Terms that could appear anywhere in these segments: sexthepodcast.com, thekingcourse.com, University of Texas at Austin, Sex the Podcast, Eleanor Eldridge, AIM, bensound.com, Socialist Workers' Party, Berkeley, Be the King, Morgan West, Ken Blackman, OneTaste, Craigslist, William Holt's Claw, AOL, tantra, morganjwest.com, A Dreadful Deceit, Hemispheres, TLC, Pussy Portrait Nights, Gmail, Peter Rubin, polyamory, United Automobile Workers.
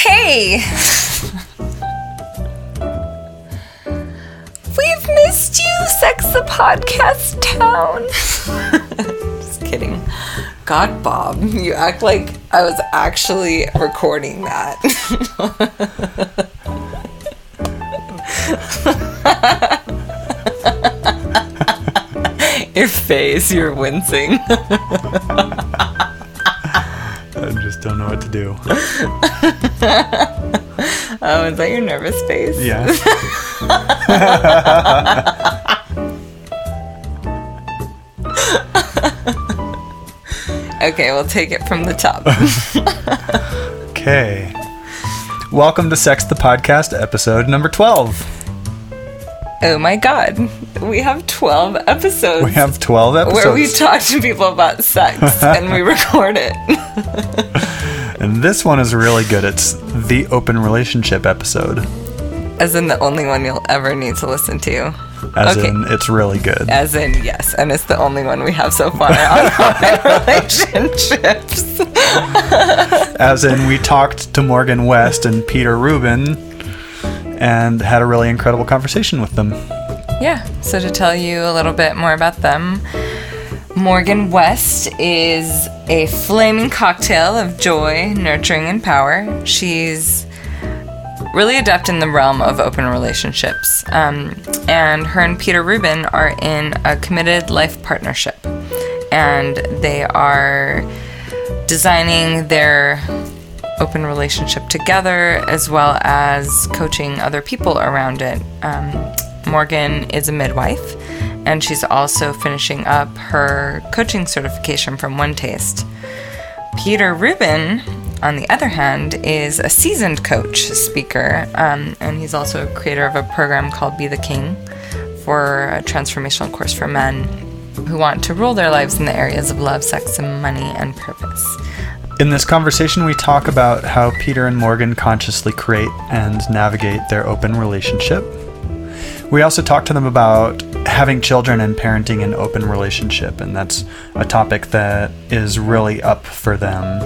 Hey! We've missed you, Sex the Podcast Town. Just kidding. God, Bob, you act like I was actually recording that. Your face, you're wincing. I just don't know what to do. Oh, is that your nervous face? Yeah. Okay, we'll take it from the top. Okay. Welcome to Sex the Podcast, episode number 12. Oh my God, we have 12 episodes. We have 12 episodes. Where we talk to people about sex and we record it. And this one is really good. It's the open relationship episode. As in the only one you'll ever need to listen to. As in, it's really good. As in, yes, and it's the only one we have so far on open relationships. As in, we talked to Morgan West and Peter Rubin. And had a really incredible conversation with them. Yeah, so to tell you a little bit more about them, Morgan West is a flaming cocktail of joy, nurturing, and power. She's really adept in the realm of open relationships. And her and Peter Rubin are in a committed life partnership. And they are designing their open relationship together, as well as coaching other people around it. Morgan is a midwife, and she's also finishing up her coaching certification from OneTaste. Peter Rubin, on the other hand, is a seasoned coach, speaker, and he's also a creator of a program called Be the King, for a transformational course for men who want to rule their lives in the areas of love, sex, and money, and purpose. In this conversation, we talk about how Peter and Morgan consciously create and navigate their open relationship. We also talk to them about having children and parenting an open relationship, and that's a topic that is really up for them.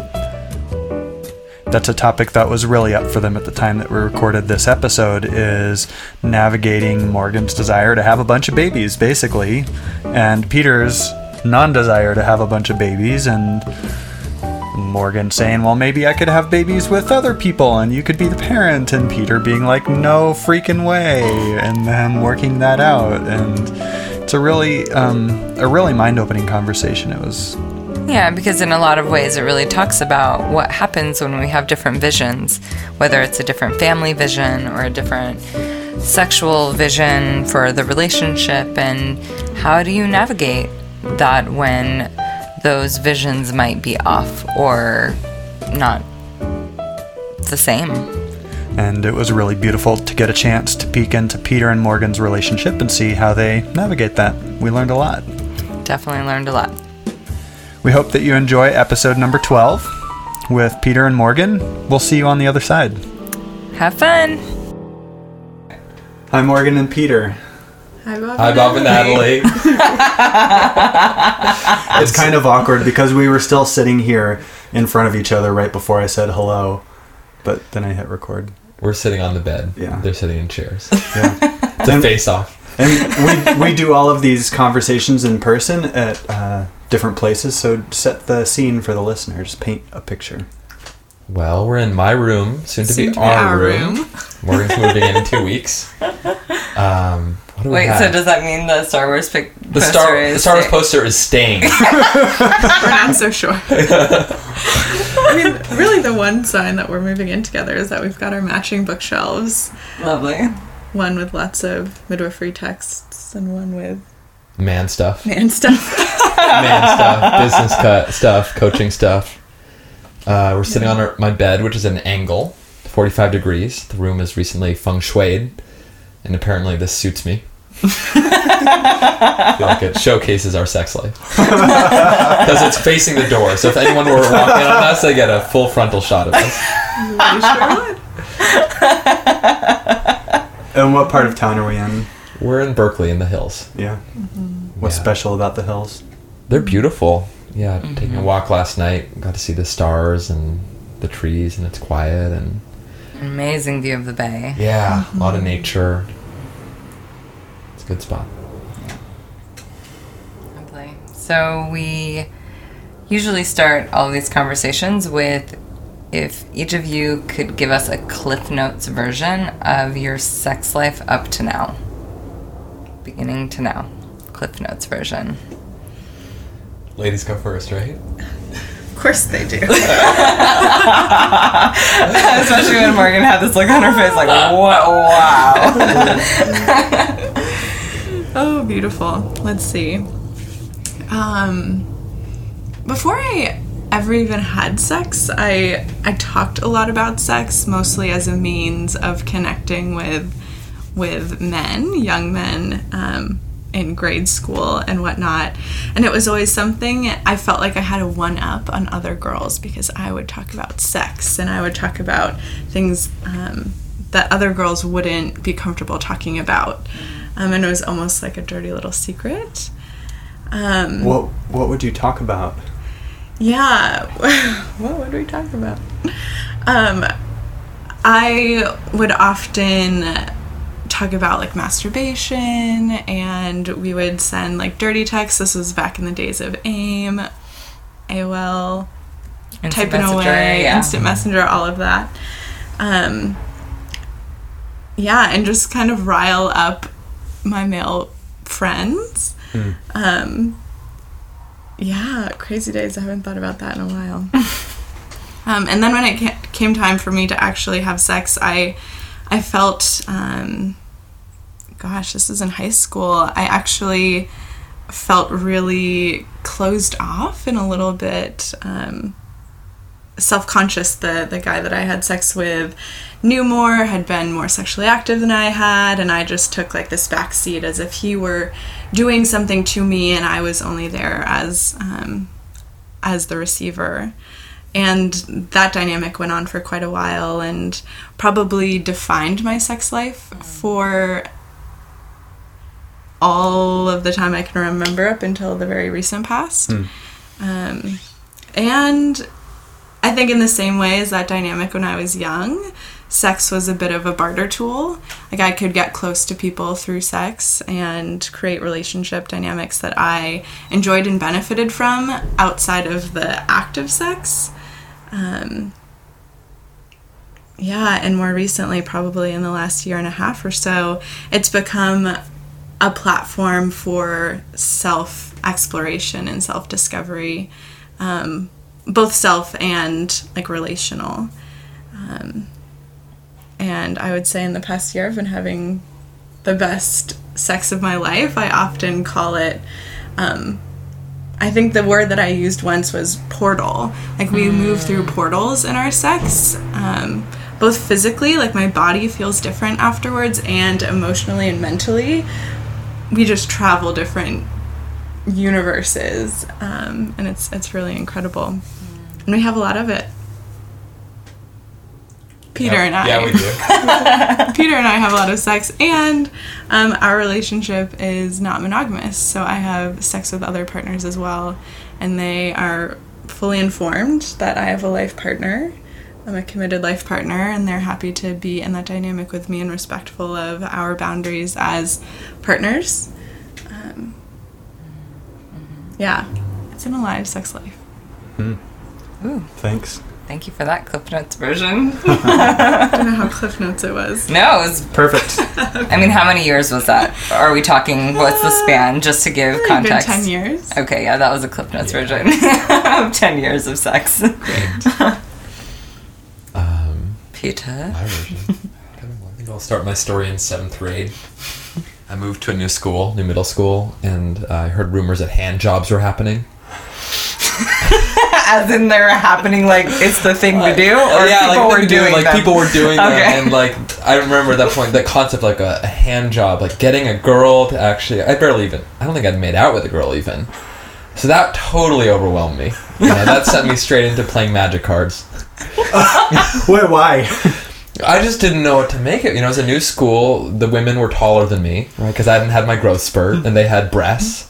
That's a topic that was really up for them at the time that we recorded this episode, is navigating Morgan's desire to have a bunch of babies, basically, and Peter's non-desire to have a bunch of babies, and Morgan saying, well, maybe I could have babies with other people and you could be the parent, and Peter being like, no freaking way, and them working that out. And it's a really mind-opening conversation. It was. Yeah, because in a lot of ways it really talks about what happens when we have different visions, whether it's a different family vision or a different sexual vision for the relationship, and how do you navigate that when those visions might be off or not the same. And it was really beautiful to get a chance to peek into Peter and Morgan's relationship and see how they navigate that. We learned a lot. Definitely learned a lot. We hope that you enjoy episode number 12 with Peter and Morgan. We'll see you on the other side. Have fun. Hi, Morgan and Peter. Hi, Bob and Natalie. It's kind of awkward because we were still sitting here in front of each other right before I said hello, but then I hit record. We're sitting on the bed. Yeah. They're sitting in chairs. Yeah. It's a face-off. And we do all of these conversations in person at different places, so set the scene for the listeners. Paint a picture. Well, we're in my room, soon to be our room. Morgan's moving in 2 weeks. Wait, so does that mean the Star Wars poster poster is staying? We're not so sure. I mean, really the one sign that we're moving in together is that we've got our matching bookshelves. Lovely. One with lots of midwifery texts and one with... Man stuff. Business stuff, coaching stuff. We're sitting on my bed, which is an angle, 45 degrees. The room is recently feng shuied, and apparently this suits me. I feel like it showcases our sex life. Because it's facing the door, so if anyone were walking on us, they get a full frontal shot of us. You sure would. And what part of town are we in? We're in Berkeley, in the hills. Yeah. Mm-hmm. What's special about the hills? They're beautiful. Yeah, taking a walk last night, got to see the stars and the trees, and it's quiet, and Amazing view of the bay. Yeah, a lot of nature. It's a good spot. Yeah. Lovely. So we usually start all these conversations with, if each of you could give us a Cliff Notes version of your sex life up to now. Beginning to now. Cliff Notes version. Ladies go first, right? Of course they do. Especially when Morgan had this look on her face like, what? Wow. Oh, beautiful. Let's see. Before I ever even had sex, I talked a lot about sex, mostly as a means of connecting with men, young men, in grade school and whatnot. And it was always something I felt like I had a one-up on other girls, because I would talk about sex and I would talk about things that other girls wouldn't be comfortable talking about. And it was almost like a dirty little secret. What would you talk about? Yeah, what would we talk about? I would often talk about like masturbation, and we would send like dirty texts. This was back in the days of AIM, AOL, typing away, instant messenger, all of that. And just kind of rile up my male friends. Yeah, crazy days. I haven't thought about that in a while. And then when it came time for me to actually have sex, I felt, this is in high school, I actually felt really closed off and a little bit self-conscious. The guy that I had sex with knew more, had been more sexually active than I had, and I just took like this backseat as if he were doing something to me and I was only there as the receiver. And that dynamic went on for quite a while and probably defined my sex life for all of the time I can remember up until the very recent past. And I think in the same way as that dynamic when I was young, sex was a bit of a barter tool. Like, I could get close to people through sex and create relationship dynamics that I enjoyed and benefited from outside of the act of sex. And more recently, probably in the last year and a half or so, it's become a platform for self-exploration and self-discovery, both self and, like, relational. And I would say in the past year I've been having the best sex of my life. I often call it, I think the word that I used once was portal. Like, we move through portals in our sex, both physically, like my body feels different afterwards, and emotionally and mentally. We just travel different universes, and it's really incredible. And we have a lot of it. Peter and I have a lot of sex, and our relationship is not monogamous, so I have sex with other partners as well, and they are fully informed that I have a life partner. I'm a committed life partner, and they're happy to be in that dynamic with me and respectful of our boundaries as partners. It's an alive sex life. Ooh. Thanks. Thank you for that Cliff Notes version. I don't know how Cliff Notes it was. No, it was perfect. I mean, how many years was that? Are we talking, what's the span, just to give context? 10 years. Okay, yeah, that was a Cliff Notes version of 10 years of sex. Great. Peter? My version. I think I'll start my story in 7th grade. I moved to a new middle school, and I heard rumors that hand jobs were happening. As in they're happening, like it's the thing to do, or people were doing them. Like, people were doing them, and like I remember at that point the concept like a hand job, like getting a girl to actually. I don't think I'd made out with a girl even. So that totally overwhelmed me. That sent me straight into playing magic cards. Why? I just didn't know what to make it. It was a new school. The women were taller than me, right? Because I hadn't had my growth spurt, and they had breasts.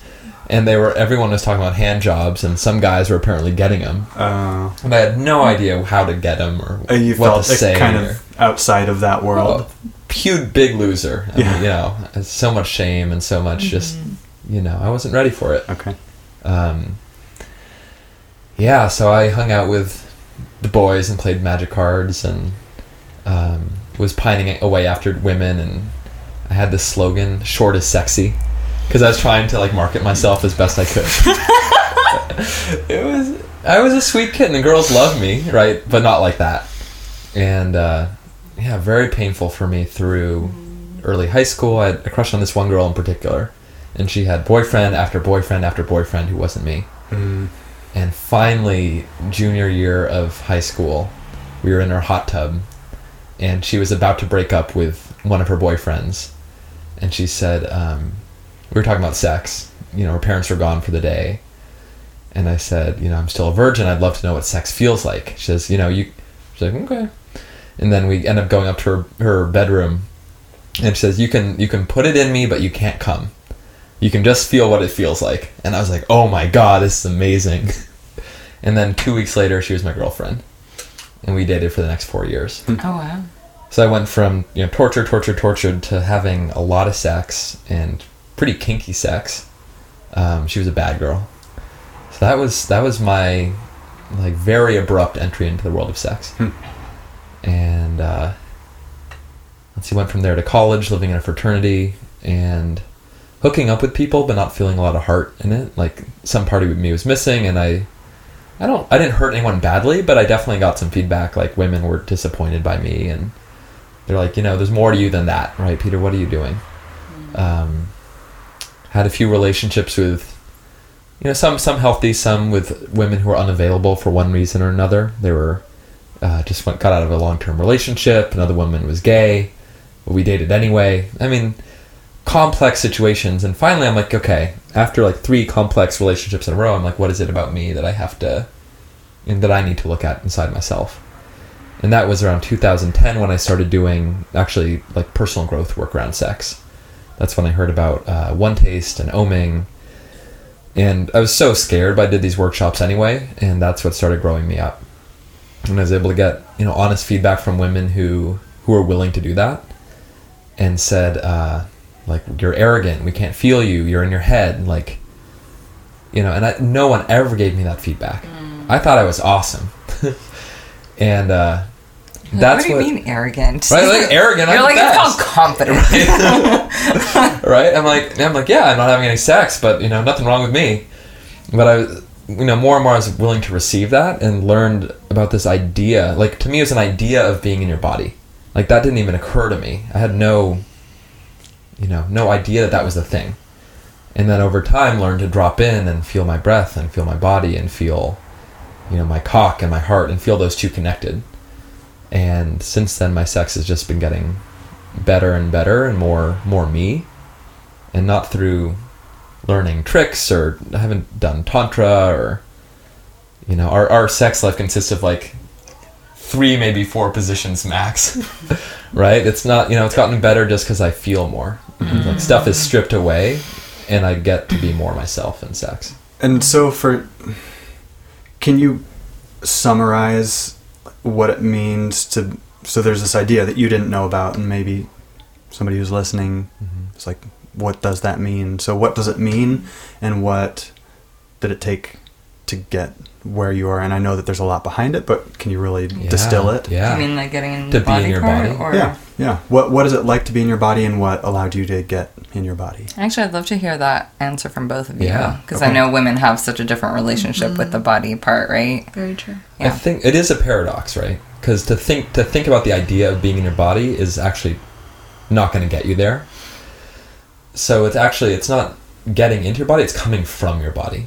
And everyone was talking about hand jobs, and some guys were apparently getting them. And I had no idea how to get them or what to say. You felt kind of outside of that world. Huge big loser. I mean, you know, so much shame and so much just, you know, I wasn't ready for it. Okay. Yeah, so I hung out with the boys and played magic cards and was pining away after women, and I had this slogan, short is sexy, because I was trying to like market myself as best I could. I was a sweet kid and the girls loved me, right? But not like that. And yeah, very painful for me through early high school. I had a crush on this one girl in particular, and she had boyfriend after boyfriend after boyfriend who wasn't me. And finally, junior year of high school, we were in her hot tub, and she was about to break up with one of her boyfriends, and she said, we were talking about sex, you know, her parents were gone for the day, and I said, you know, I'm still a virgin, I'd love to know what sex feels like. She says, you know, she's like, okay. And then we end up going up to her bedroom, and she says, you can put it in me, but you can't come. You can just feel what it feels like. And I was like, oh my God, this is amazing. And then 2 weeks later, she was my girlfriend. And we dated for the next 4 years. Oh, wow. So I went from, you know, tortured to having a lot of sex and pretty kinky sex. She was a bad girl. So that was my, like, very abrupt entry into the world of sex. And let's see, went from there to college, living in a fraternity, and hooking up with people, but not feeling a lot of heart in it. Like, some part of me was missing, and I didn't hurt anyone badly, but I definitely got some feedback. Like, women were disappointed by me, and they're like, you know, there's more to you than that, right, Peter? What are you doing? Had a few relationships with, you know, some healthy, some with women who were unavailable for one reason or another. They were got out of a long-term relationship. Another woman was gay, but we dated anyway. I mean, complex situations. And finally I'm like, okay, after like 3 complex relationships in a row, I'm like, what is it about me that I have to, and that I need to look at inside myself? And that was around 2010 when I started doing actually like personal growth work around sex. That's when I heard about OneTaste and oming, and I was so scared, but I did these workshops anyway, and that's what started growing me up. And I was able to get, you know, honest feedback from women who were willing to do that, and said, like, you're arrogant, we can't feel you, you're in your head, like, you know. And no one ever gave me that feedback. I thought I was awesome. And that's what do you mean arrogant? Right, like arrogant. You're like, it's called confident, right? Right? I'm like, yeah, I'm not having any sex, but, you know, nothing wrong with me. But I, you know, more and more I was willing to receive that, and learned about this idea. Like, to me, it was an idea of being in your body. Like, that didn't even occur to me. I had no idea that was the thing. And then over time, learned to drop in and feel my breath and feel my body and feel, you know, my cock and my heart, and feel those two connected. And since then, my sex has just been getting better and better and more me, and not through learning tricks, or I haven't done tantra, or, you know, our sex life consists of like 3, maybe 4 positions max. Right? It's not, you know, it's gotten better just because I feel more. Like, stuff is stripped away, and I get to be more myself in sex. And so can you summarize what it means to, so there's this idea that you didn't know about, and maybe somebody who's listening is like, what does that mean? So what does it mean, and what did it take to get where you are? And I know that there's a lot behind it, but can you really distill it? Yeah. I mean, like, getting in to be in your body? Or? Yeah. What is it like to be in your body, and what allowed you to get in your body? Actually, I'd love to hear that answer from both of you. Yeah. Because I know women have such a different relationship with the body part, right? Very true. Yeah. I think it is a paradox, right? Because to think about the idea of being in your body is actually not going to get you there. So it's not getting into your body, it's coming from your body.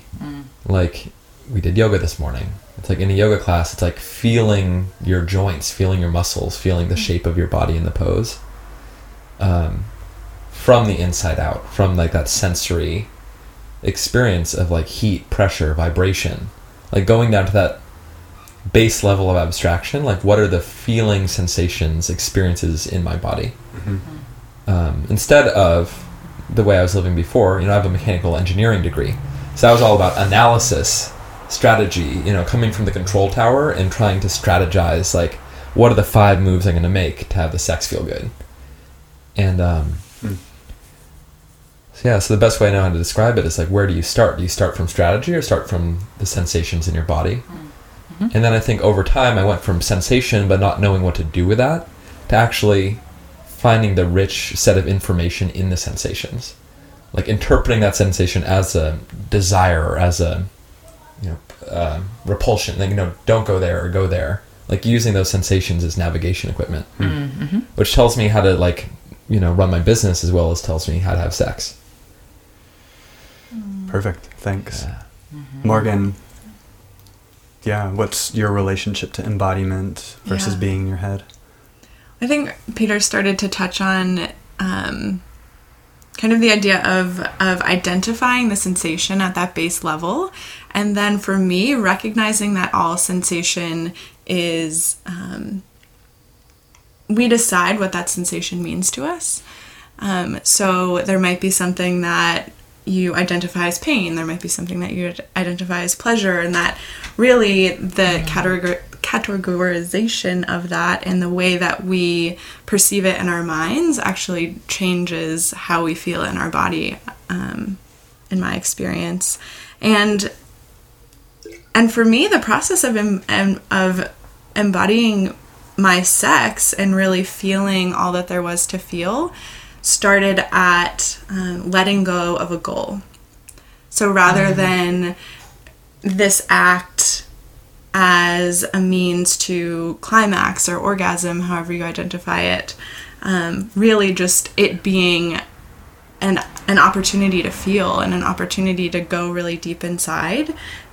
Like, we did yoga this morning. It's like, in a yoga class, it's like feeling your joints, feeling your muscles, feeling the shape of your body in the pose, from the inside out, from like that sensory experience of like heat, pressure, vibration, like going down to that base level of abstraction. Like, what are the feelings, sensations, experiences in my body? Instead of the way I was living before. You know, I have a mechanical engineering degree, so I was all about analysis, strategy, you know, coming from the control tower and trying to strategize, like, what are the 5 moves I'm going to make to have the sex feel good? And so the best way I know how to describe it is like, where do you start? Do you start from strategy or start from the sensations in your body? Mm-hmm. And then I think over time I went from sensation but not knowing what to do with that to actually finding the rich set of information in the sensations. Like interpreting that sensation as a desire or as a repulsion. Like, don't go there or go there. Like using those sensations as navigation equipment, mm-hmm. which tells me how to run my business as well as tells me how to have sex. Perfect. Thanks. Mm-hmm. Morgan. Yeah. What's your relationship to embodiment versus being in your head? I think Peter started to touch on, kind of the idea of identifying the sensation at that base level. And then for me, recognizing that all sensation is, we decide what that sensation means to us. So there might be something that you identify as pain. There might be something that you identify as pleasure. And that really the categorization of that and the way that we perceive it in our minds actually changes how we feel in our body, in my experience. And for me, the process of embodying my sex and really feeling all that there was to feel started at letting go of a goal. So rather than this act as a means to climax or orgasm, however you identify it, really just it being an opportunity to feel and an opportunity to go really deep inside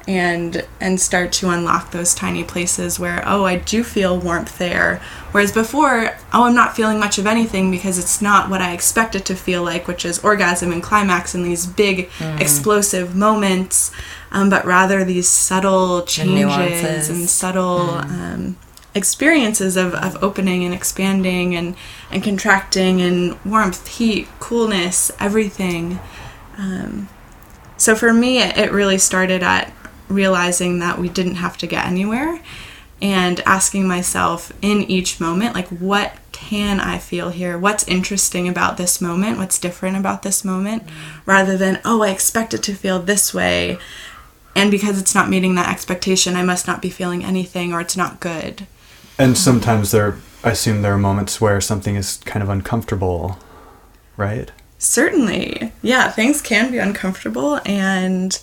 and start to unlock those tiny places where, oh, I do feel warmth there. Whereas before, oh, I'm not feeling much of anything because it's not what I expect it to feel like, which is orgasm and climax and these big explosive moments, but rather these subtle changes and subtle experiences of opening and expanding and contracting and warmth, heat, coolness, everything. So for me, it really started at realizing that we didn't have to get anywhere and asking myself in each moment, like, what can I feel here? What's interesting about this moment? What's different about this moment? Rather than, oh, I expect it to feel this way. And because it's not meeting that expectation, I must not be feeling anything or it's not good. And sometimes I assume there are moments where something is kind of uncomfortable, right? Certainly. Yeah, things can be uncomfortable, and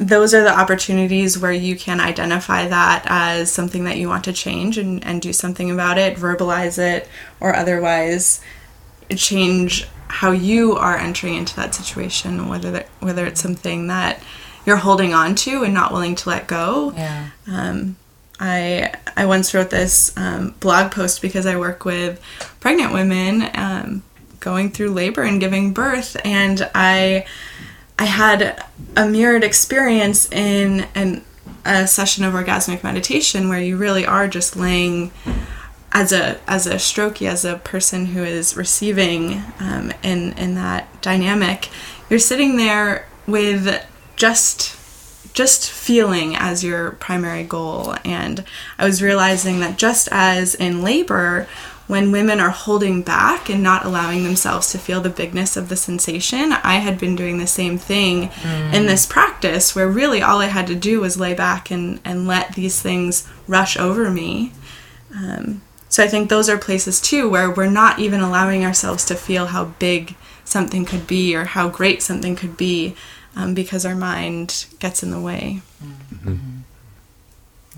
those are the opportunities where you can identify that as something that you want to change and do something about it, verbalize it, or otherwise change how you are entering into that situation, whether it's something that you're holding on to and not willing to let go. Yeah. I once wrote this blog post because I work with pregnant women going through labor and giving birth, and I had a mirrored experience in a session of orgasmic meditation where you really are just laying as a strokey, as a person who is receiving in that dynamic. You're sitting there with just feeling as your primary goal, and I was realizing that just as in labor, when women are holding back and not allowing themselves to feel the bigness of the sensation, I had been doing the same thing in this practice where really all I had to do was lay back and let these things rush over me. So I think those are places too where we're not even allowing ourselves to feel how big something could be or how great something could be, because our mind gets in the way. Mm-hmm.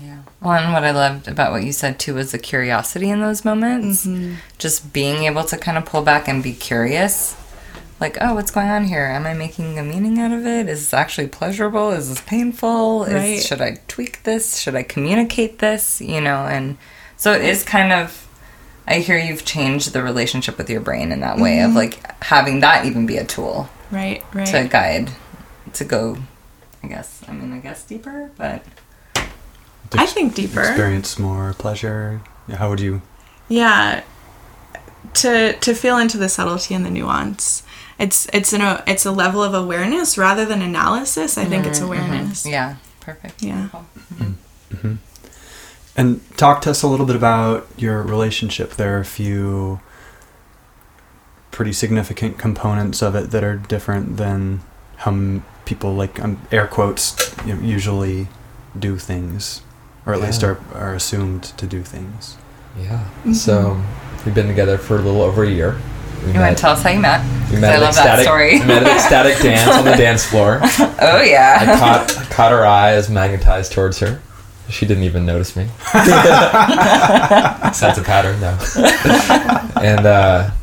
Yeah. Well, and what I loved about what you said, too, was the curiosity in those moments. Mm-hmm. Just being able to kind of pull back and be curious. Like, oh, what's going on here? Am I making a meaning out of it? Is this actually pleasurable? Is this painful? Right. Should I tweak this? Should I communicate this? And so it is kind of, I hear you've changed the relationship with your brain in that way, mm-hmm. of, like, having that even be a tool. Right. To guide, to go, I guess deeper, but... I think deeper. Experience more pleasure. How would you? Yeah, to feel into the subtlety and the nuance. It's a level of awareness rather than analysis. I think it's awareness. Mm-hmm. Yeah, perfect. Yeah. Mm-hmm. Mm-hmm. And talk to us a little bit about your relationship. There are a few pretty significant components of it that are different than how people, like, air quotes, you know, usually do things, or at least are assumed to do things. Yeah. Mm-hmm. So we've been together for a little over a year. You want to tell us how you met? I love that story. We met an ecstatic dance on the dance floor. Oh, yeah. I caught her eye as magnetized towards her. She didn't even notice me. That's a pattern, though. And,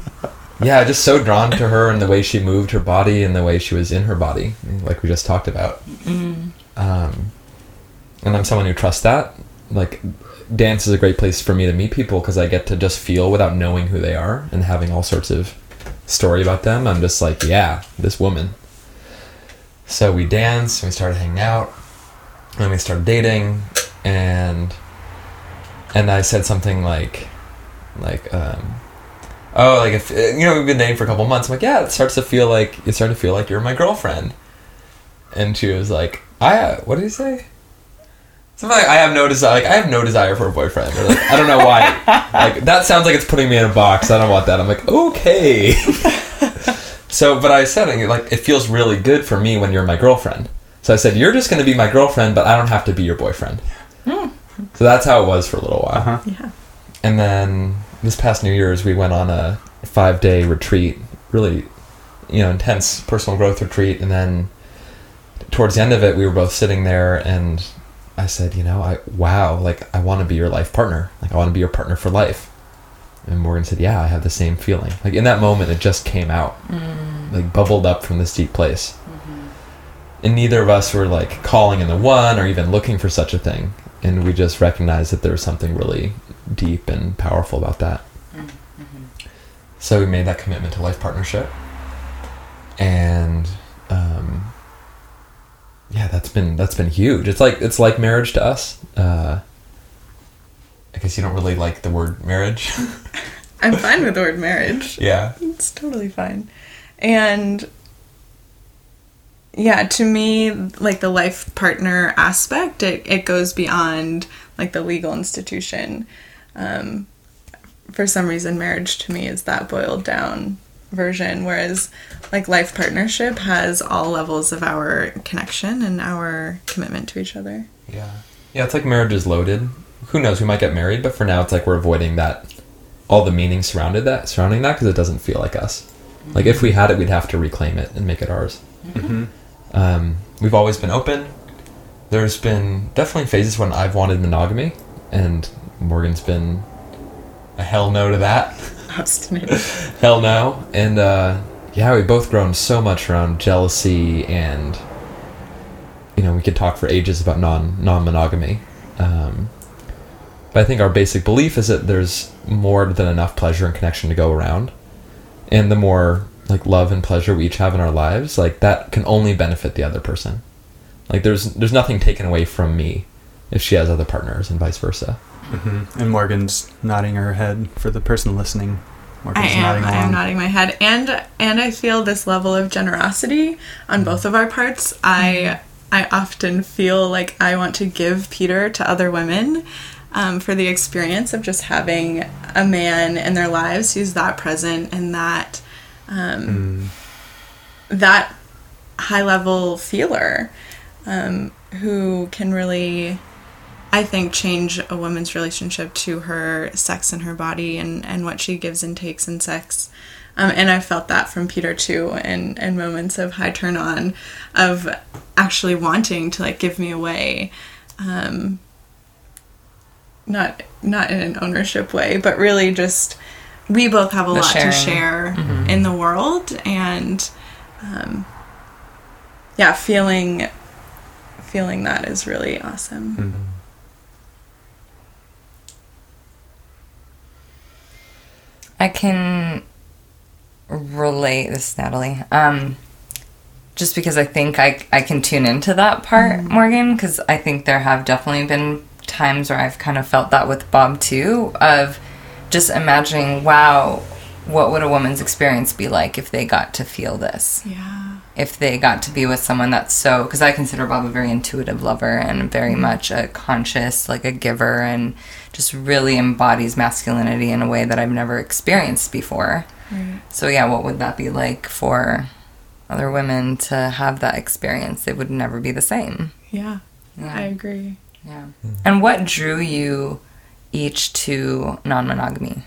just so drawn to her and the way she moved her body and the way she was in her body, like we just talked about. Mm-hmm. And I'm someone who trusts that. Like, dance is a great place for me to meet people because I get to just feel without knowing who they are and having all sorts of story about them. I'm just like, yeah, this woman. So we danced and we started hanging out and we started dating, and I said something like if, you know, we've been dating for a couple months. I'm like, yeah, it's starting to feel like you're my girlfriend. And she was like, what did he say? Something like, I have no desire for a boyfriend. Or like, I don't know why. Like, that sounds like it's putting me in a box. I don't want that. I'm like, okay. So, but I said, like, it feels really good for me when you're my girlfriend. So I said, you're just going to be my girlfriend, but I don't have to be your boyfriend. Mm. So that's how it was for a little while. Uh-huh. Yeah. And then this past New Year's, we went on a 5-day retreat, really, you know, intense personal growth retreat. And then towards the end of it, we were both sitting there and I said, you know, I want to be your life partner. Like, I want to be your partner for life. And Morgan said, yeah, I have the same feeling. Like, in that moment, it just came out, like, bubbled up from this deep place. Mm-hmm. And neither of us were, like, calling in the one or even looking for such a thing. And we just recognized that there was something really deep and powerful about that. Mm-hmm. So we made that commitment to life partnership. And, yeah, that's been huge. It's like marriage to us. I guess you don't really like the word marriage. I'm fine with the word marriage. Yeah. It's totally fine. And yeah, to me, like, the life partner aspect, it goes beyond, like, the legal institution. For some reason, marriage to me is that boiled down version, whereas, like, life partnership has all levels of our connection and our commitment to each other. Yeah, it's like marriage is loaded. Who knows, we might get married, but for now it's like we're avoiding that, all the meaning surrounding that, because it doesn't feel like us. Mm-hmm. Like, if we had it, we'd have to reclaim it and make it ours. Mm-hmm. We've always been open. There's been definitely phases when I've wanted monogamy, and Morgan's been a hell no to that. Hell no. And we've both grown so much around jealousy, and, you know, we could talk for ages about non-monogamy. But I think our basic belief is that there's more than enough pleasure and connection to go around. And the more, like, love and pleasure we each have in our lives, like, that can only benefit the other person. Like, there's nothing taken away from me if she has other partners and vice versa. Mm-hmm. And Morgan's nodding her head for the person listening. I am nodding my head. And I feel this level of generosity on both of our parts. Mm-hmm. I often feel like I want to give Peter to other women for the experience of just having a man in their lives who's that present and that, that high-level feeler who can really, I think, change a woman's relationship to her sex and her body and what she gives and takes in sex. And I felt that from Peter, too, and moments of high turn-on, of actually wanting to, like, give me away. Not in an ownership way, but really just, we both have a lot to share mm-hmm. in the world. And, feeling that is really awesome. Mm-hmm. I can relate this, Natalie, just because I think I can tune into that part, mm-hmm. Morgan, because I think there have definitely been times where I've kind of felt that with Bob, too, of just imagining, wow, what would a woman's experience be like if they got to feel this? Yeah. if they got to be with someone that's so, because I consider Bob a very intuitive lover and very much a conscious, like a giver, and just really embodies masculinity in a way that I've never experienced before. Mm. So yeah, what would that be like for other women to have that experience? It would never be the same. Yeah, yeah. I agree. Yeah. Mm. And what drew you each to non-monogamy?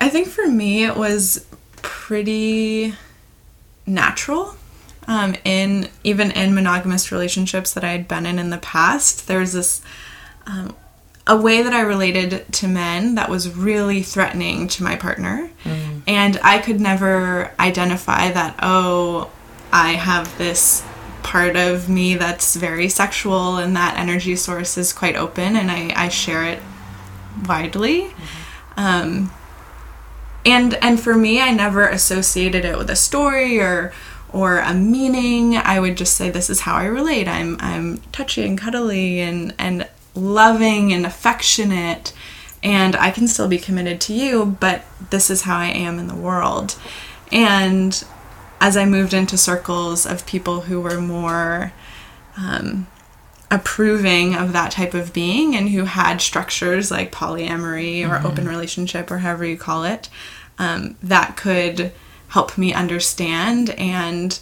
I think for me it was pretty natural. Even in monogamous relationships that I had been in the past, there was this a way that I related to men that was really threatening to my partner, and I could never identify that. Oh, I have this part of me that's very sexual, and that energy source is quite open, and I share it widely. Mm-hmm. And for me, I never associated it with a story or a meaning. I would just say, this is how I relate. I'm touchy and cuddly and loving and affectionate, and I can still be committed to you, but this is how I am in the world. And as I moved into circles of people who were more approving of that type of being and who had structures like polyamory or open relationship or however you call it, that could help me understand and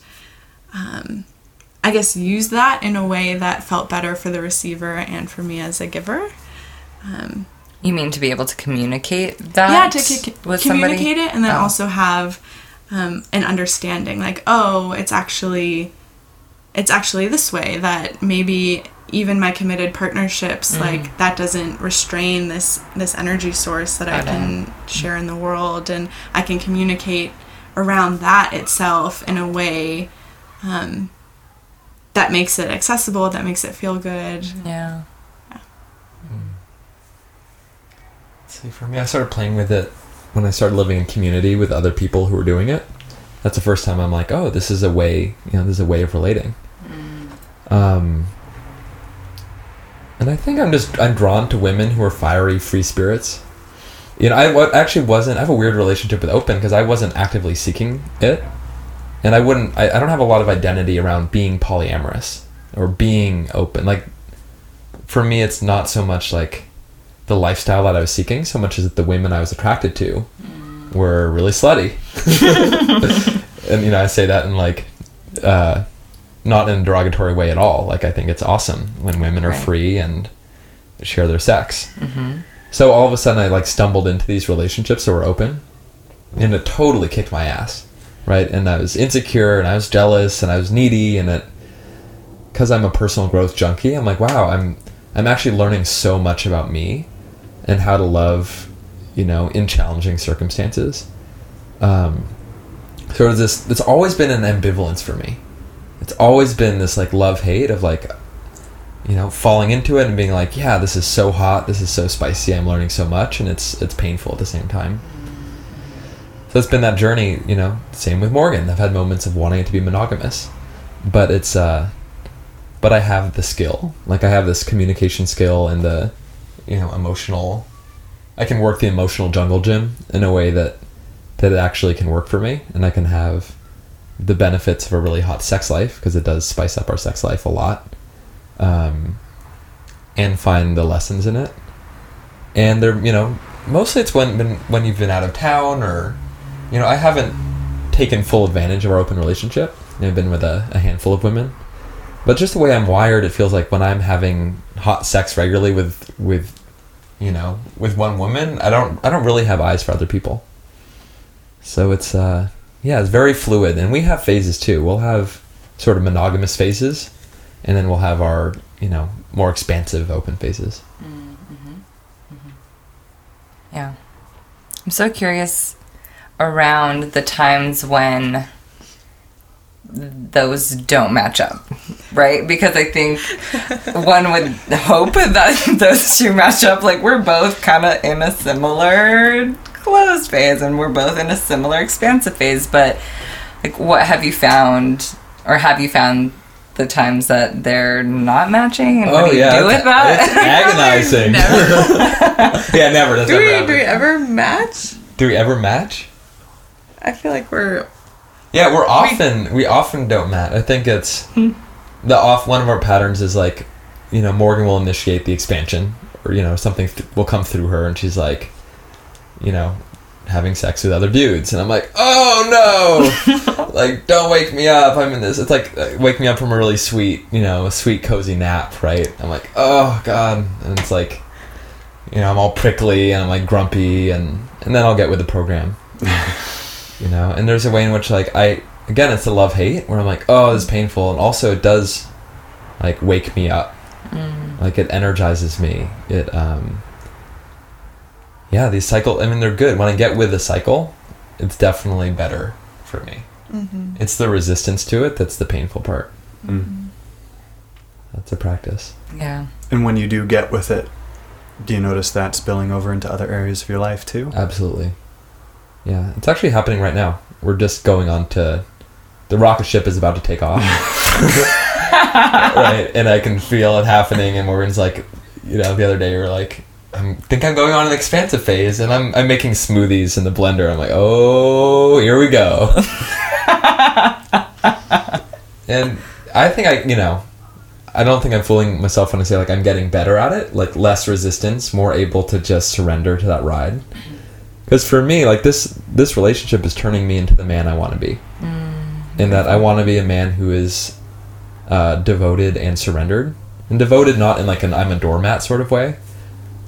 I guess use that in a way that felt better for the receiver and for me as a giver. You mean to be able to communicate that? Yeah, to communicate it, and then also have an understanding, like, oh, it's actually this way, that maybe even my committed partnerships, like, that doesn't restrain this energy source that I can share in the world, and I can communicate around that itself in a way that makes it accessible, that makes it feel good. Yeah. Yeah. See, for me, I started playing with it when I started living in community with other people who were doing it. That's the first time I'm like, oh, this is a way, you know, this is a way of relating. Mm. And I think I'm drawn to women who are fiery, free spirits. You know, I have a weird relationship with open because I wasn't actively seeking it. And I don't have a lot of identity around being polyamorous or being open. Like, for me, it's not so much like the lifestyle that I was seeking, so much as that the women I was attracted to were really slutty. And, you know, I say that in, like, not in a derogatory way at all. Like, I think it's awesome when women are free and share their sex. Mm-hmm. So all of a sudden I, like, stumbled into these relationships that were open, and it totally kicked my ass, right? And I was insecure, and I was jealous, and I was needy, and it, because I'm a personal growth junkie, I'm like, wow, I'm actually learning so much about me and how to love, you know, in challenging circumstances. So it's always been an ambivalence for me. It's always been this, like, love-hate of, like, you know, falling into it and being like, yeah, this is so hot, this is so spicy, I'm learning so much, and it's painful at the same time. So it's been that journey, you know, same with Morgan. I've had moments of wanting it to be monogamous, but it's, but I have the skill. Like, I have this communication skill and the, you know, emotional, I can work the emotional jungle gym in a way that it actually can work for me, and I can have the benefits of a really hot sex life, because it does spice up our sex life a lot, and find the lessons in it. And they're, you know, mostly it's when you've been out of town, or, you know, I haven't taken full advantage of our open relationship. I've been with a handful of women. But just the way I'm wired, it feels like when I'm having hot sex regularly with you know, with one woman, I don't really have eyes for other people. So it's yeah, it's very fluid, and we have phases too. We'll have sort of monogamous phases, and then we'll have our, you know, more expansive open phases. Mm-hmm. Mm-hmm. Yeah, I'm so curious around the times when those don't match up, right? Because I think one would hope that those two match up. Like, we're both kind of in a similar closed phase, and we're both in a similar expansive phase, but, like, what have you found, or have you found the times that they're not matching, and what do you do with that? It's agonizing. Never. Yeah, never. That's do we ever match? I feel like we're Yeah, we often don't match. I think it's one of our patterns is like, you know, Morgan will initiate the expansion, or, you know, something will come through her and she's like, you know, having sex with other dudes, and I'm like, oh no, like, don't wake me up, I'm in this. It's like, wake me up from a really sweet, you know, a sweet cozy nap, right? I'm like, oh god, and it's like, you know, I'm all prickly and I'm like grumpy, and then I'll get with the program. You know, and there's a way in which, like, again, it's the love-hate where I'm like, oh, this is painful, and also it does like wake me up. Like, it energizes me. It yeah, these cycles, I mean, they're good. When I get with a cycle, it's definitely better for me. Mm-hmm. It's the resistance to it that's the painful part. Mm-hmm. That's a practice. Yeah. And when you do get with it, do you notice that spilling over into other areas of your life too? Absolutely. Yeah. It's actually happening right now. We're just going on to... The rocket ship is about to take off. Right? And I can feel it happening, and Morgan's like... You know, the other day you were like... I think I'm going on an expansive phase, and I'm making smoothies in the blender. I'm like, oh, here we go. And I think I don't think I'm fooling myself when I say, like, I'm getting better at it, like, less resistance, more able to just surrender to that ride. Because for me, like, this relationship is turning me into the man I want to be. In that I want to be a man who is devoted and surrendered. And devoted not in, like, an I'm a doormat sort of way,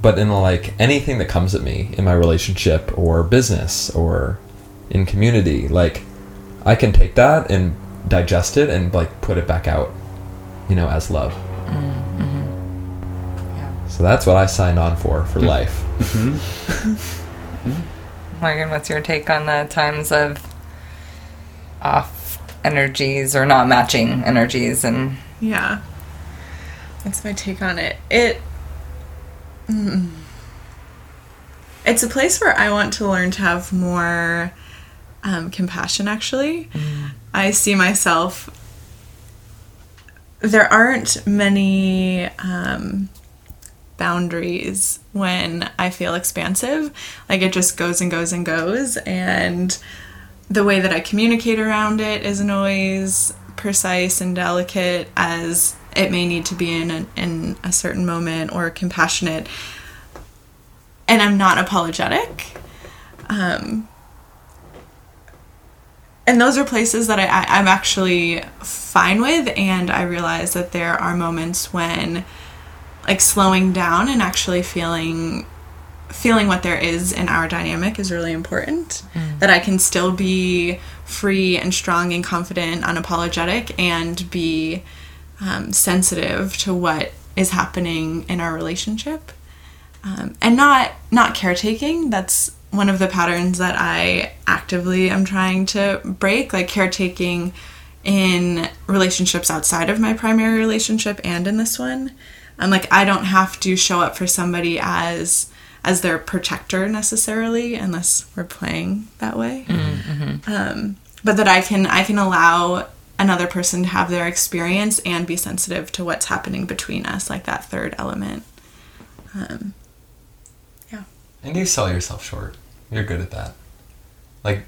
but in, like, anything that comes at me in my relationship or business or in community, like, I can take that and digest it and, like, put it back out, you know, as love. Mm-hmm. Yeah. So that's what I signed on for life. Mm-hmm. Morgan, what's your take on the times of off energies or not matching energies? And yeah. What's my take on it? It's a place where I want to learn to have more compassion, actually. I see myself, there aren't many boundaries when I feel expansive. Like, it just goes and goes and goes, and the way that I communicate around it isn't always precise and delicate as it may need to be in a certain moment, or compassionate. And I'm not apologetic. And those are places that I'm actually fine with, and I realize that there are moments when, like, slowing down and actually feeling what there is in our dynamic is really important. That I can still be free and strong and confident, unapologetic, and be sensitive to what is happening in our relationship, and not caretaking. That's one of the patterns that I actively am trying to break, like caretaking in relationships outside of my primary relationship and in this one. I'm like, I don't have to show up for somebody as their protector necessarily, unless we're playing that way. Mm-hmm. But that I can allow another person to have their experience and be sensitive to what's happening between us, like that third element. Yeah. And you sell yourself short. You're good at that. Like,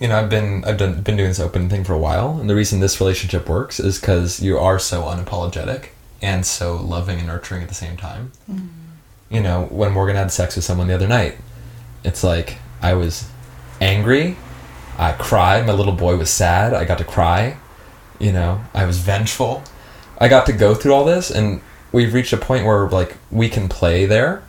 you know, I've been doing this open thing for a while, and the reason this relationship works is because you are so unapologetic and so loving and nurturing at the same time. Mm. You know, when Morgan had sex with someone the other night, it's like, I was angry, I cried, my little boy was sad, I got to cry. You know, I was vengeful. I got to go through all this, and we've reached a point where, like, we can play there.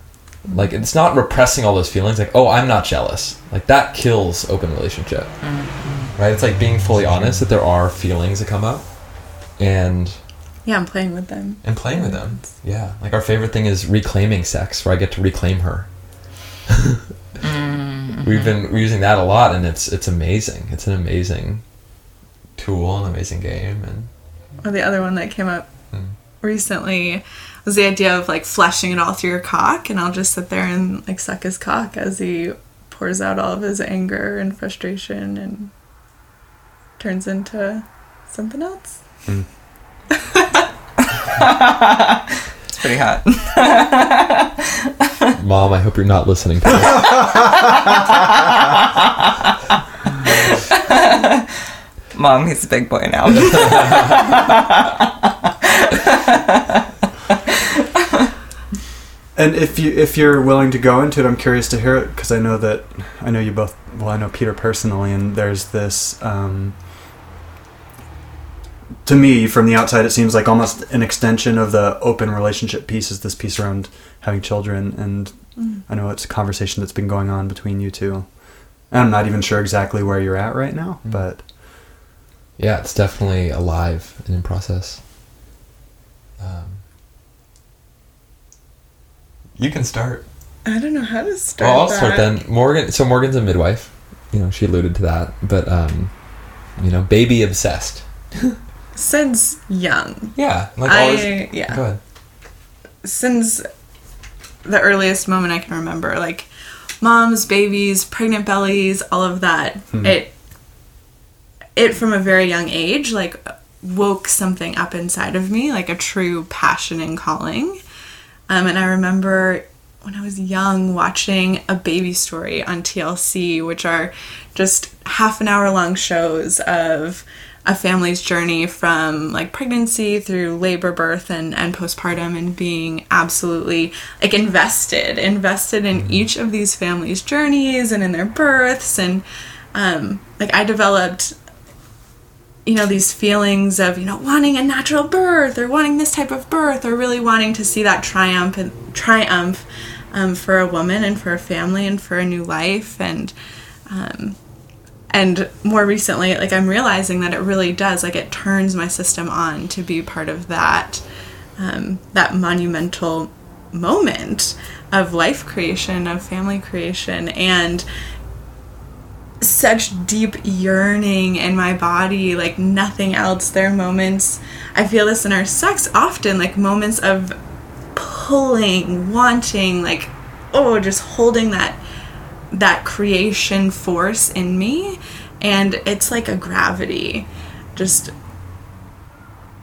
Like, it's not repressing all those feelings. Like, oh, I'm not jealous. Like, that kills open relationship. Mm-hmm. Right? It's like being fully honest that there are feelings that come up. And... yeah, I'm playing with them. And playing with them. Yeah. Like, our favorite thing is reclaiming sex, where I get to reclaim her. Mm-hmm. We're using that a lot, and it's amazing. It's an amazing... tool, an amazing game. And the other one that came up recently was the idea of, like, fleshing it all through your cock, and I'll just sit there and, like, suck his cock as he pours out all of his anger and frustration and turns into something else. It's pretty hot. Mom, I hope you're not listening to this. Mom, he's a big boy now. And if you're willing to go into it, I'm curious to hear it, because I know you both. Well, I know Peter personally, and there's this. To me, from the outside, it seems like almost an extension of the open relationship piece is this piece around having children, and I know it's a conversation that's been going on between you two. I'm not even sure exactly where you're at right now, but yeah, it's definitely alive and in process. You can start. I don't know how to start. Well, I'll start then. Morgan's a midwife. You know, she alluded to that, but baby obsessed. Since young. Yeah. Go ahead. Since the earliest moment I can remember, like moms, babies, pregnant bellies, all of that. Mm-hmm. It from a very young age, like, woke something up inside of me, like a true passion and calling. And I remember when I was young watching A Baby Story on TLC, which are just half an hour long shows of a family's journey from like pregnancy through labor, birth, and postpartum, and being absolutely like invested in each of these families' journeys and in their births. And like I developed, you know, these feelings of, you know, wanting a natural birth or wanting this type of birth or really wanting to see that triumph for a woman and for a family and for a new life. And more recently, like, I'm realizing that it really does, like, it turns my system on to be part of that, that monumental moment of life creation, of family creation, and such deep yearning in my body, like nothing else. There are moments, I feel this in our sex often, like moments of pulling, wanting, like, oh, just holding that creation force in me, and it's like a gravity, just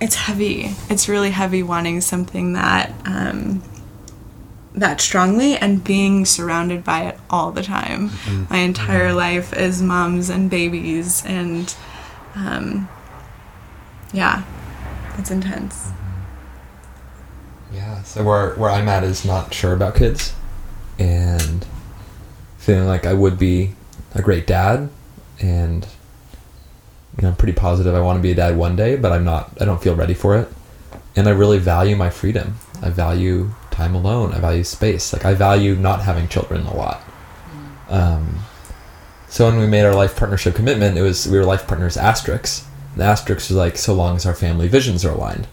it's heavy, it's really heavy, wanting something that that strongly and being surrounded by it all the time. Mm-hmm. My entire life is moms and babies, and yeah, it's intense. Yeah, so where I'm at is not sure about kids and feeling like I would be a great dad, and you know, I'm pretty positive I want to be a dad one day, but I don't feel ready for it. And I really value my freedom. I value time alone. I value space. Like, I value not having children a lot. So when we made our life partnership commitment, we were life partners asterisk. The asterisk was like, so long as our family visions are aligned.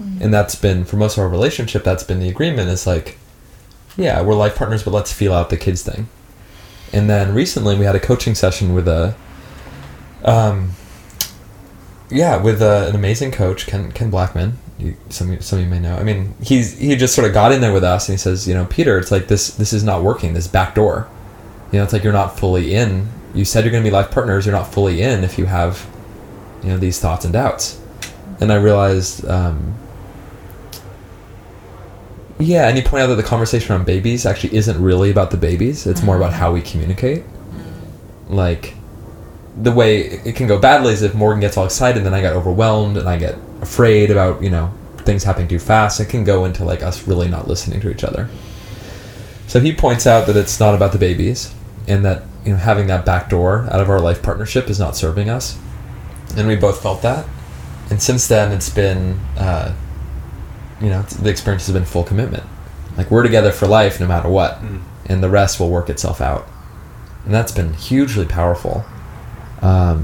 Mm-hmm. And that's been, for most of our relationship, that's been the agreement. It's like, yeah, we're life partners, but let's feel out the kids thing. And then recently we had a coaching session with an amazing coach, Ken Blackman. Some of you may know. I mean, he just sort of got in there with us, and he says, you know, Peter, it's like this is not working, this back door. You know, it's like you're not fully in. You said you're going to be life partners. You're not fully in if you have, you know, these thoughts and doubts. And I realized, yeah, and you point out that the conversation around babies actually isn't really about the babies. It's more about how we communicate. Like, the way it can go badly is if Morgan gets all excited, then I get overwhelmed and I get afraid about, you know, things happening too fast. It can go into, like, us really not listening to each other. So he points out that it's not about the babies, and that, you know, having that back door out of our life partnership is not serving us. And we both felt that. And since then, it's been... you know, the experience has been full commitment. Like, we're together for life no matter what, and the rest will work itself out. And that's been hugely powerful. Yeah,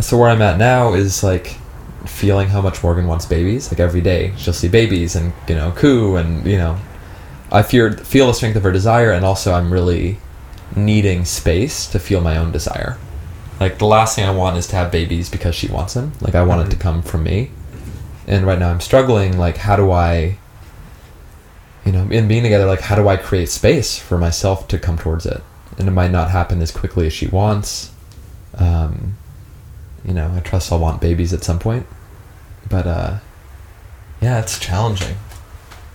so where I'm at now is, like, feeling how much Morgan wants babies. Like, every day she'll see babies and, you know, coo, and, you know, I feel the strength of her desire, and also I'm really needing space to feel my own desire. Like, the last thing I want is to have babies because she wants them. Like, I want it to come from me. And right now I'm struggling, like, how do I, you know, in being together, like, how do I create space for myself to come towards it? And it might not happen as quickly as she wants. You know, I trust I'll want babies at some point. But, yeah, it's challenging.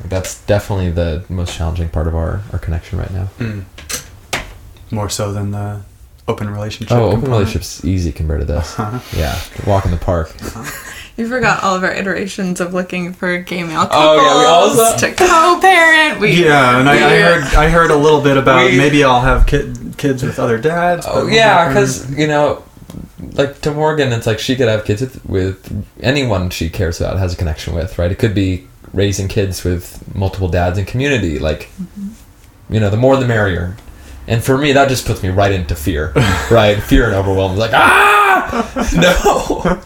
Like, that's definitely the most challenging part of our connection right now. More so than the open relationship. Oh, open relationship's easy compared to this. Uh-huh. Yeah, walk in the park. Uh-huh. You forgot all of our iterations of looking for gay male couples to co-parent. I heard a little bit about maybe I'll have kids with other dads. Oh yeah, because you know, like to Morgan, it's like she could have kids with anyone she cares about, has a connection with, right? It could be raising kids with multiple dads in community, like you know, the more the merrier. And for me, that just puts me right into fear, right? Fear and overwhelm. Like no.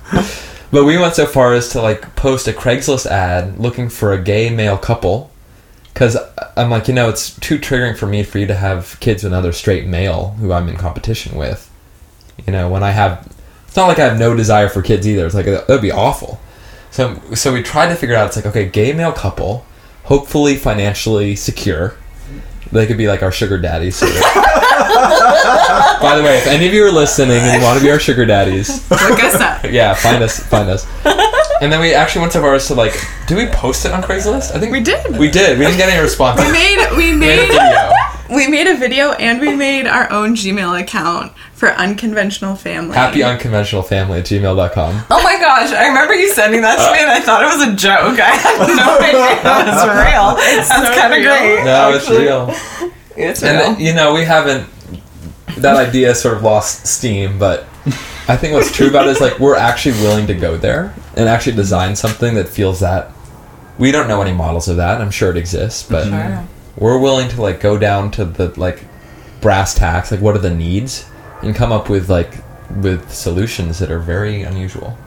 But we went so far as to like post a Craigslist ad looking for a gay male couple, because I'm like, you know, it's too triggering for me for you to have kids with another straight male who I'm in competition with. You know, when I have, it's not like I have no desire for kids either. It's like that'd be awful. So we tried to figure out. It's like, okay, gay male couple, hopefully financially secure. They could be like our sugar daddies. By the way, if any of you are listening and want to be our sugar daddies, look us up. Yeah, find us. And then we actually went so far as to like, did we post it on Craigslist? I think we did. We didn't get any response. We made a video, and we made our own Gmail account for Unconventional Family. Happy Unconventional Family at gmail.com. Oh my gosh, I remember you sending that to me, and I thought it was a joke. I had no idea that was real. That's kind of great. No, actually. It's real. It's real. And you know, we haven't. That idea sort of lost steam, but I think what's true about it is like we're actually willing to go there and actually design something that feels that we don't know any models of that. I'm sure it exists, but we're willing to like go down to the like brass tacks, like what are the needs, and come up with like with solutions that are very unusual.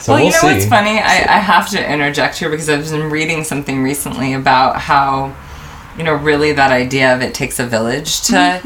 So well, you know what's funny? I have to interject here because I've been reading something recently about how, you know, really that idea of it takes a village to,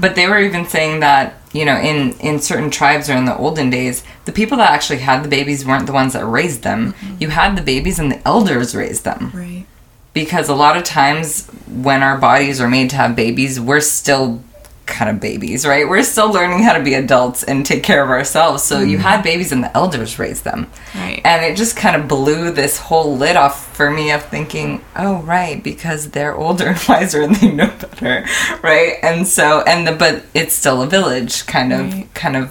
but they were even saying that, you know, in certain tribes or in the olden days, the people that actually had the babies weren't the ones that raised them. Mm-hmm. You had the babies and the elders raised them. Right. Because a lot of times when our bodies are made to have babies, we're still kind of babies, right? We're still learning how to be adults and take care of ourselves. So you had babies and the elders raised them. Right. And it just kind of blew this whole lid off for me of thinking, oh, right, because they're older and wiser and they know better, right? And so, but it's still a village kind of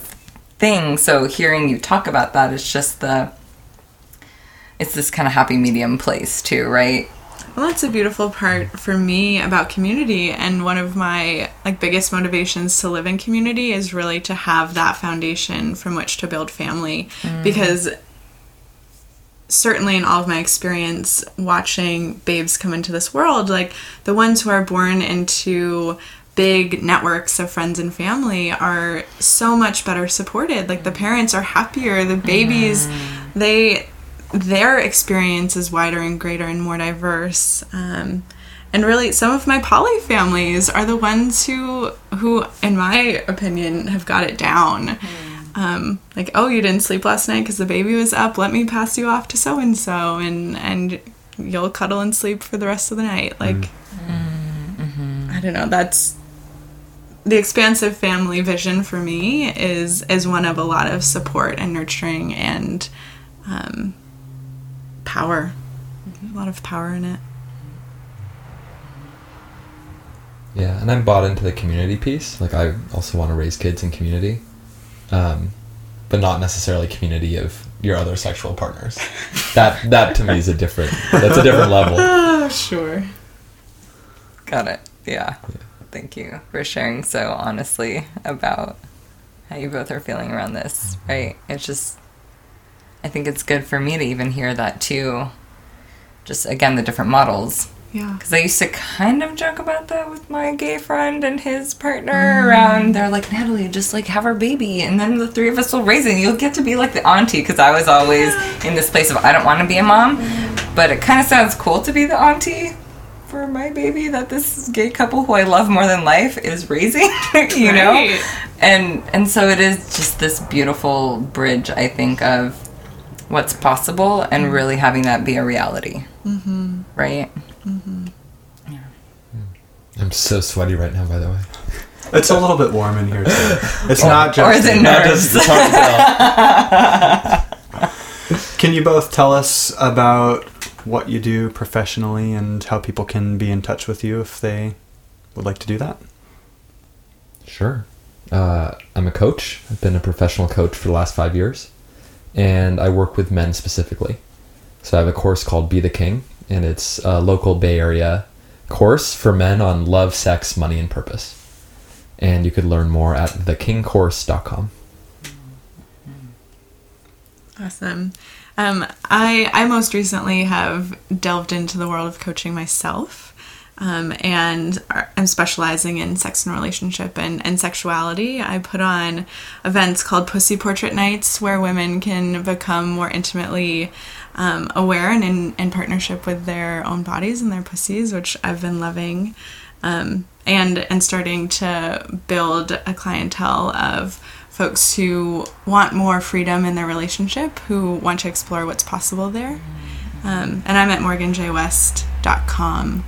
thing. So hearing you talk about that is just it's this kind of happy medium place too, right? Well, that's a beautiful part for me about community, and one of my like biggest motivations to live in community is really to have that foundation from which to build family, because certainly in all of my experience watching babes come into this world, like the ones who are born into big networks of friends and family are so much better supported. Like the parents are happier, the babies, their experience is wider and greater and more diverse, and really some of my poly families are the ones who in my opinion have got it down. Like, oh, you didn't sleep last night because the baby was up, let me pass you off to so and so, and you'll cuddle and sleep for the rest of the night. Like I don't know, that's the expansive family vision for me is one of a lot of support and nurturing and power. A lot of power in it. Yeah, and I'm bought into the community piece. Like, I also want to raise kids in community, but not necessarily community of your other sexual partners. That to me is a different level. Oh, sure. Got it. Yeah. Thank you for sharing so honestly about how you both are feeling around this, right? It's just, I think it's good for me to even hear that too. Just again, the different models. Yeah. Because I used to kind of joke about that with my gay friend and his partner around. They're like, Natalie, just like have our baby, and then the three of us will raise it. You'll get to be like the auntie. Because I was always in this place of I don't want to be a mom, but it kind of sounds cool to be the auntie for my baby that this gay couple who I love more than life is raising. You know. Right. And so it is just this beautiful bridge, I think, of what's possible and really having that be a reality. Right? Yeah. I'm so sweaty right now, by the way. It's a little bit warm in here, too. It's not just... Or is it nerves? Can you both tell us about what you do professionally and how people can be in touch with you if they would like to do that? Sure. I'm a coach. I've been a professional coach for the last 5 years, and I work with men specifically. So I have a course called Be the King, and it's a local Bay Area course for men on love, sex, money, and purpose. And you could learn more at thekingcourse.com. Awesome. I most recently have delved into the world of coaching myself, and I'm specializing in sex and relationship and sexuality. I put on events called Pussy Portrait Nights, where women can become more intimately aware and in partnership with their own bodies and their pussies, which I've been loving, and starting to build a clientele of folks who want more freedom in their relationship, who want to explore what's possible there. And I'm at morganjwest.com.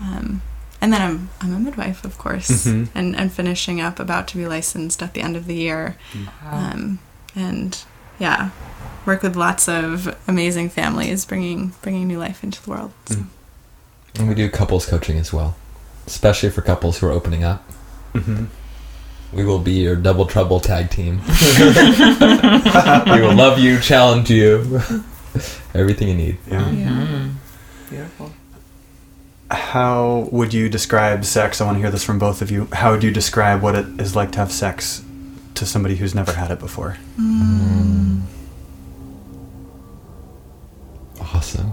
And then I'm a midwife, of course, mm-hmm. and finishing up, about to be licensed at the end of the year. Wow. And yeah, work with lots of amazing families, bringing new life into the world. So. And we do couples coaching as well, especially for couples who are opening up. Mm-hmm. We will be your double trouble tag team. We will love you, challenge you, everything you need. Yeah. Yeah. Beautiful. How would you describe sex? I want to hear this from both of you. How would you describe what it is like to have sex to somebody who's never had it before? Awesome.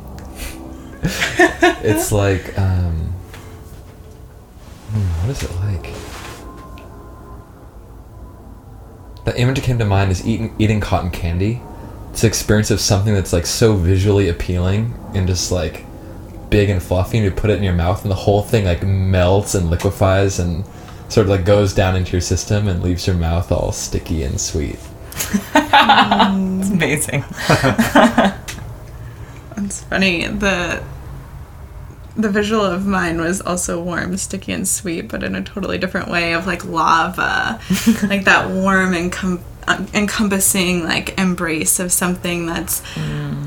It's like, what is it like? The image that came to mind is eating cotton candy. It's the experience of something that's like so visually appealing and just like big and fluffy, and you put it in your mouth and the whole thing like melts and liquefies and sort of like goes down into your system and leaves your mouth all sticky and sweet. It's amazing. It's funny. The visual of mine was also warm, sticky, and sweet, but in a totally different way of, like, lava. Like, that warm and encompassing, like, embrace of something that's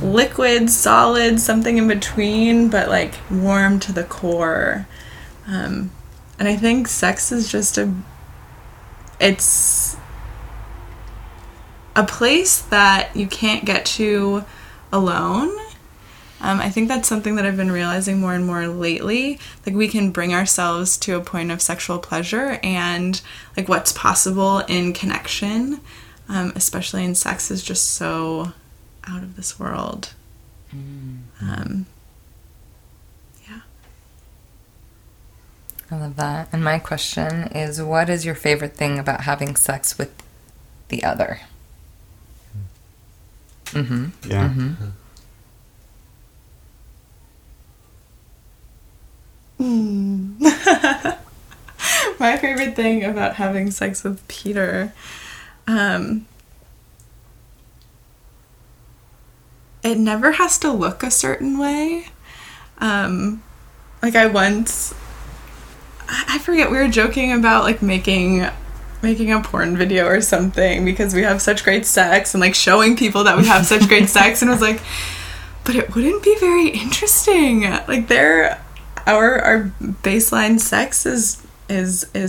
liquid, solid, something in between, but, like, warm to the core. And I think sex is just it's a place that you can't get to alone. I think that's something that I've been realizing more and more lately. Like, we can bring ourselves to a point of sexual pleasure and, like, what's possible in connection, especially in sex, is just so out of this world. Yeah. I love that. And my question is, what is your favorite thing about having sex with the other? Mm-hmm. Yeah. Mm-hmm. My favorite thing about having sex with Peter, it never has to look a certain way. Like, I once, I forget, we were joking about like making a porn video or something because we have such great sex and like showing people that we have such great sex, and I was like, but it wouldn't be very interesting. Like, our baseline sex is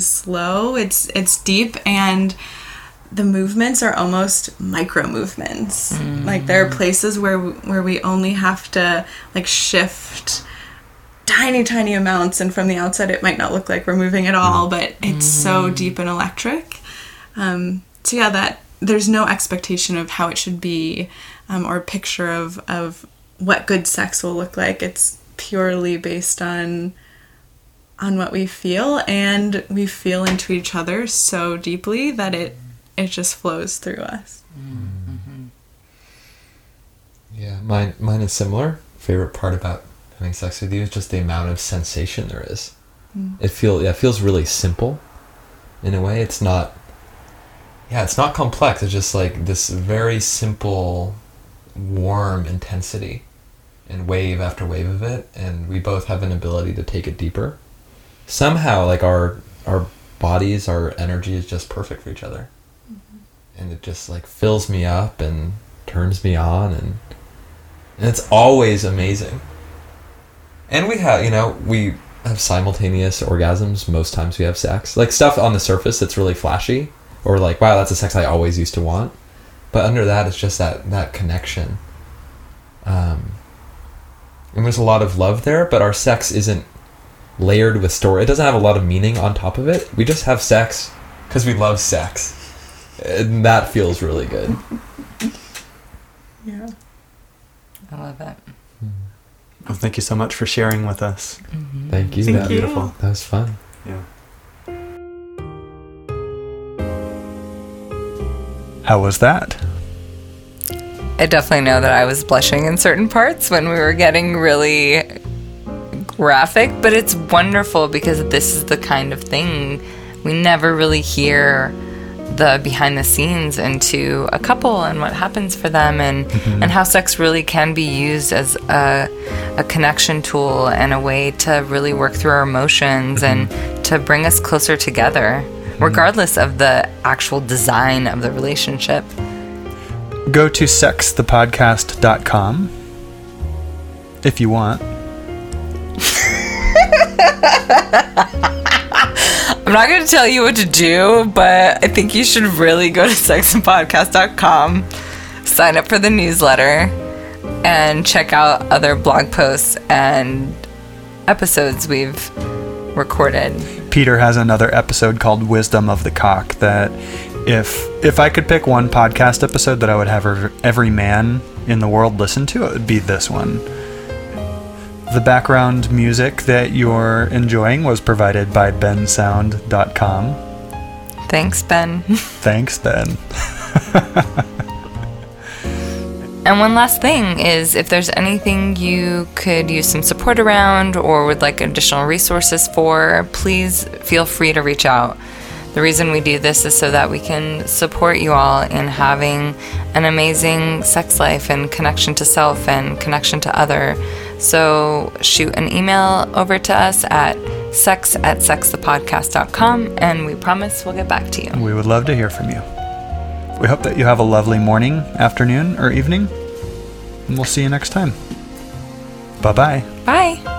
slow, it's deep, and the movements are almost micro movements. Like, there are places where we only have to like shift tiny amounts, and from the outside it might not look like we're moving at all, but it's so deep and electric. So yeah, that there's no expectation of how it should be, or a picture of what good sex will look like. It's purely based on what we feel, and we feel into each other so deeply that it just flows through us. Mm-hmm. Yeah, mine is similar. Favorite part about having sex with you is just the amount of sensation there is. It feels really simple in a way. It's not complex. It's just like this very simple, warm intensity, and wave after wave of it, and we both have an ability to take it deeper. Somehow, like, our bodies, our energy is just perfect for each other. Mm-hmm. And it just, like, fills me up and turns me on, and it's always amazing. And we have, you know, we have simultaneous orgasms most times we have sex. Like stuff on the surface that's really flashy, or like, wow, that's a sex I always used to want. But under that, it's just that connection. And there's a lot of love there, but our sex isn't layered with story. It doesn't have a lot of meaning on top of it. We just have sex because we love sex. And that feels really good. Yeah. I love that. Well, thank you so much for sharing with us. Mm-hmm. Thank you. Thank you. Beautiful. That was fun. Yeah. How was that? I definitely know that I was blushing in certain parts when we were getting really graphic, but it's wonderful because this is the kind of thing we never really hear the behind the scenes into a couple and what happens for them, and mm-hmm. and how sex really can be used as a connection tool and a way to really work through our emotions mm-hmm. and to bring us closer together, mm-hmm. regardless of the actual design of the relationship. Go to sexthepodcast.com if you want. I'm not going to tell you what to do, but I think you should really go to sexthepodcast.com, sign up for the newsletter, and check out other blog posts and episodes we've recorded. Peter has another episode called Wisdom of the Cock that if I could pick one podcast episode that I would have every man in the world listen to, it would be this one. The background music that you're enjoying was provided by bensound.com. Thanks, Ben. Thanks, Ben. And one last thing is, if there's anything you could use some support around or would like additional resources for, please feel free to reach out. The reason we do this is so that we can support you all in having an amazing sex life and connection to self and connection to other. So shoot an email over to us at sex@sexthepodcast.com, and we promise we'll get back to you. We would love to hear from you. We hope that you have a lovely morning, afternoon, or evening, and we'll see you next time. Bye-bye. Bye.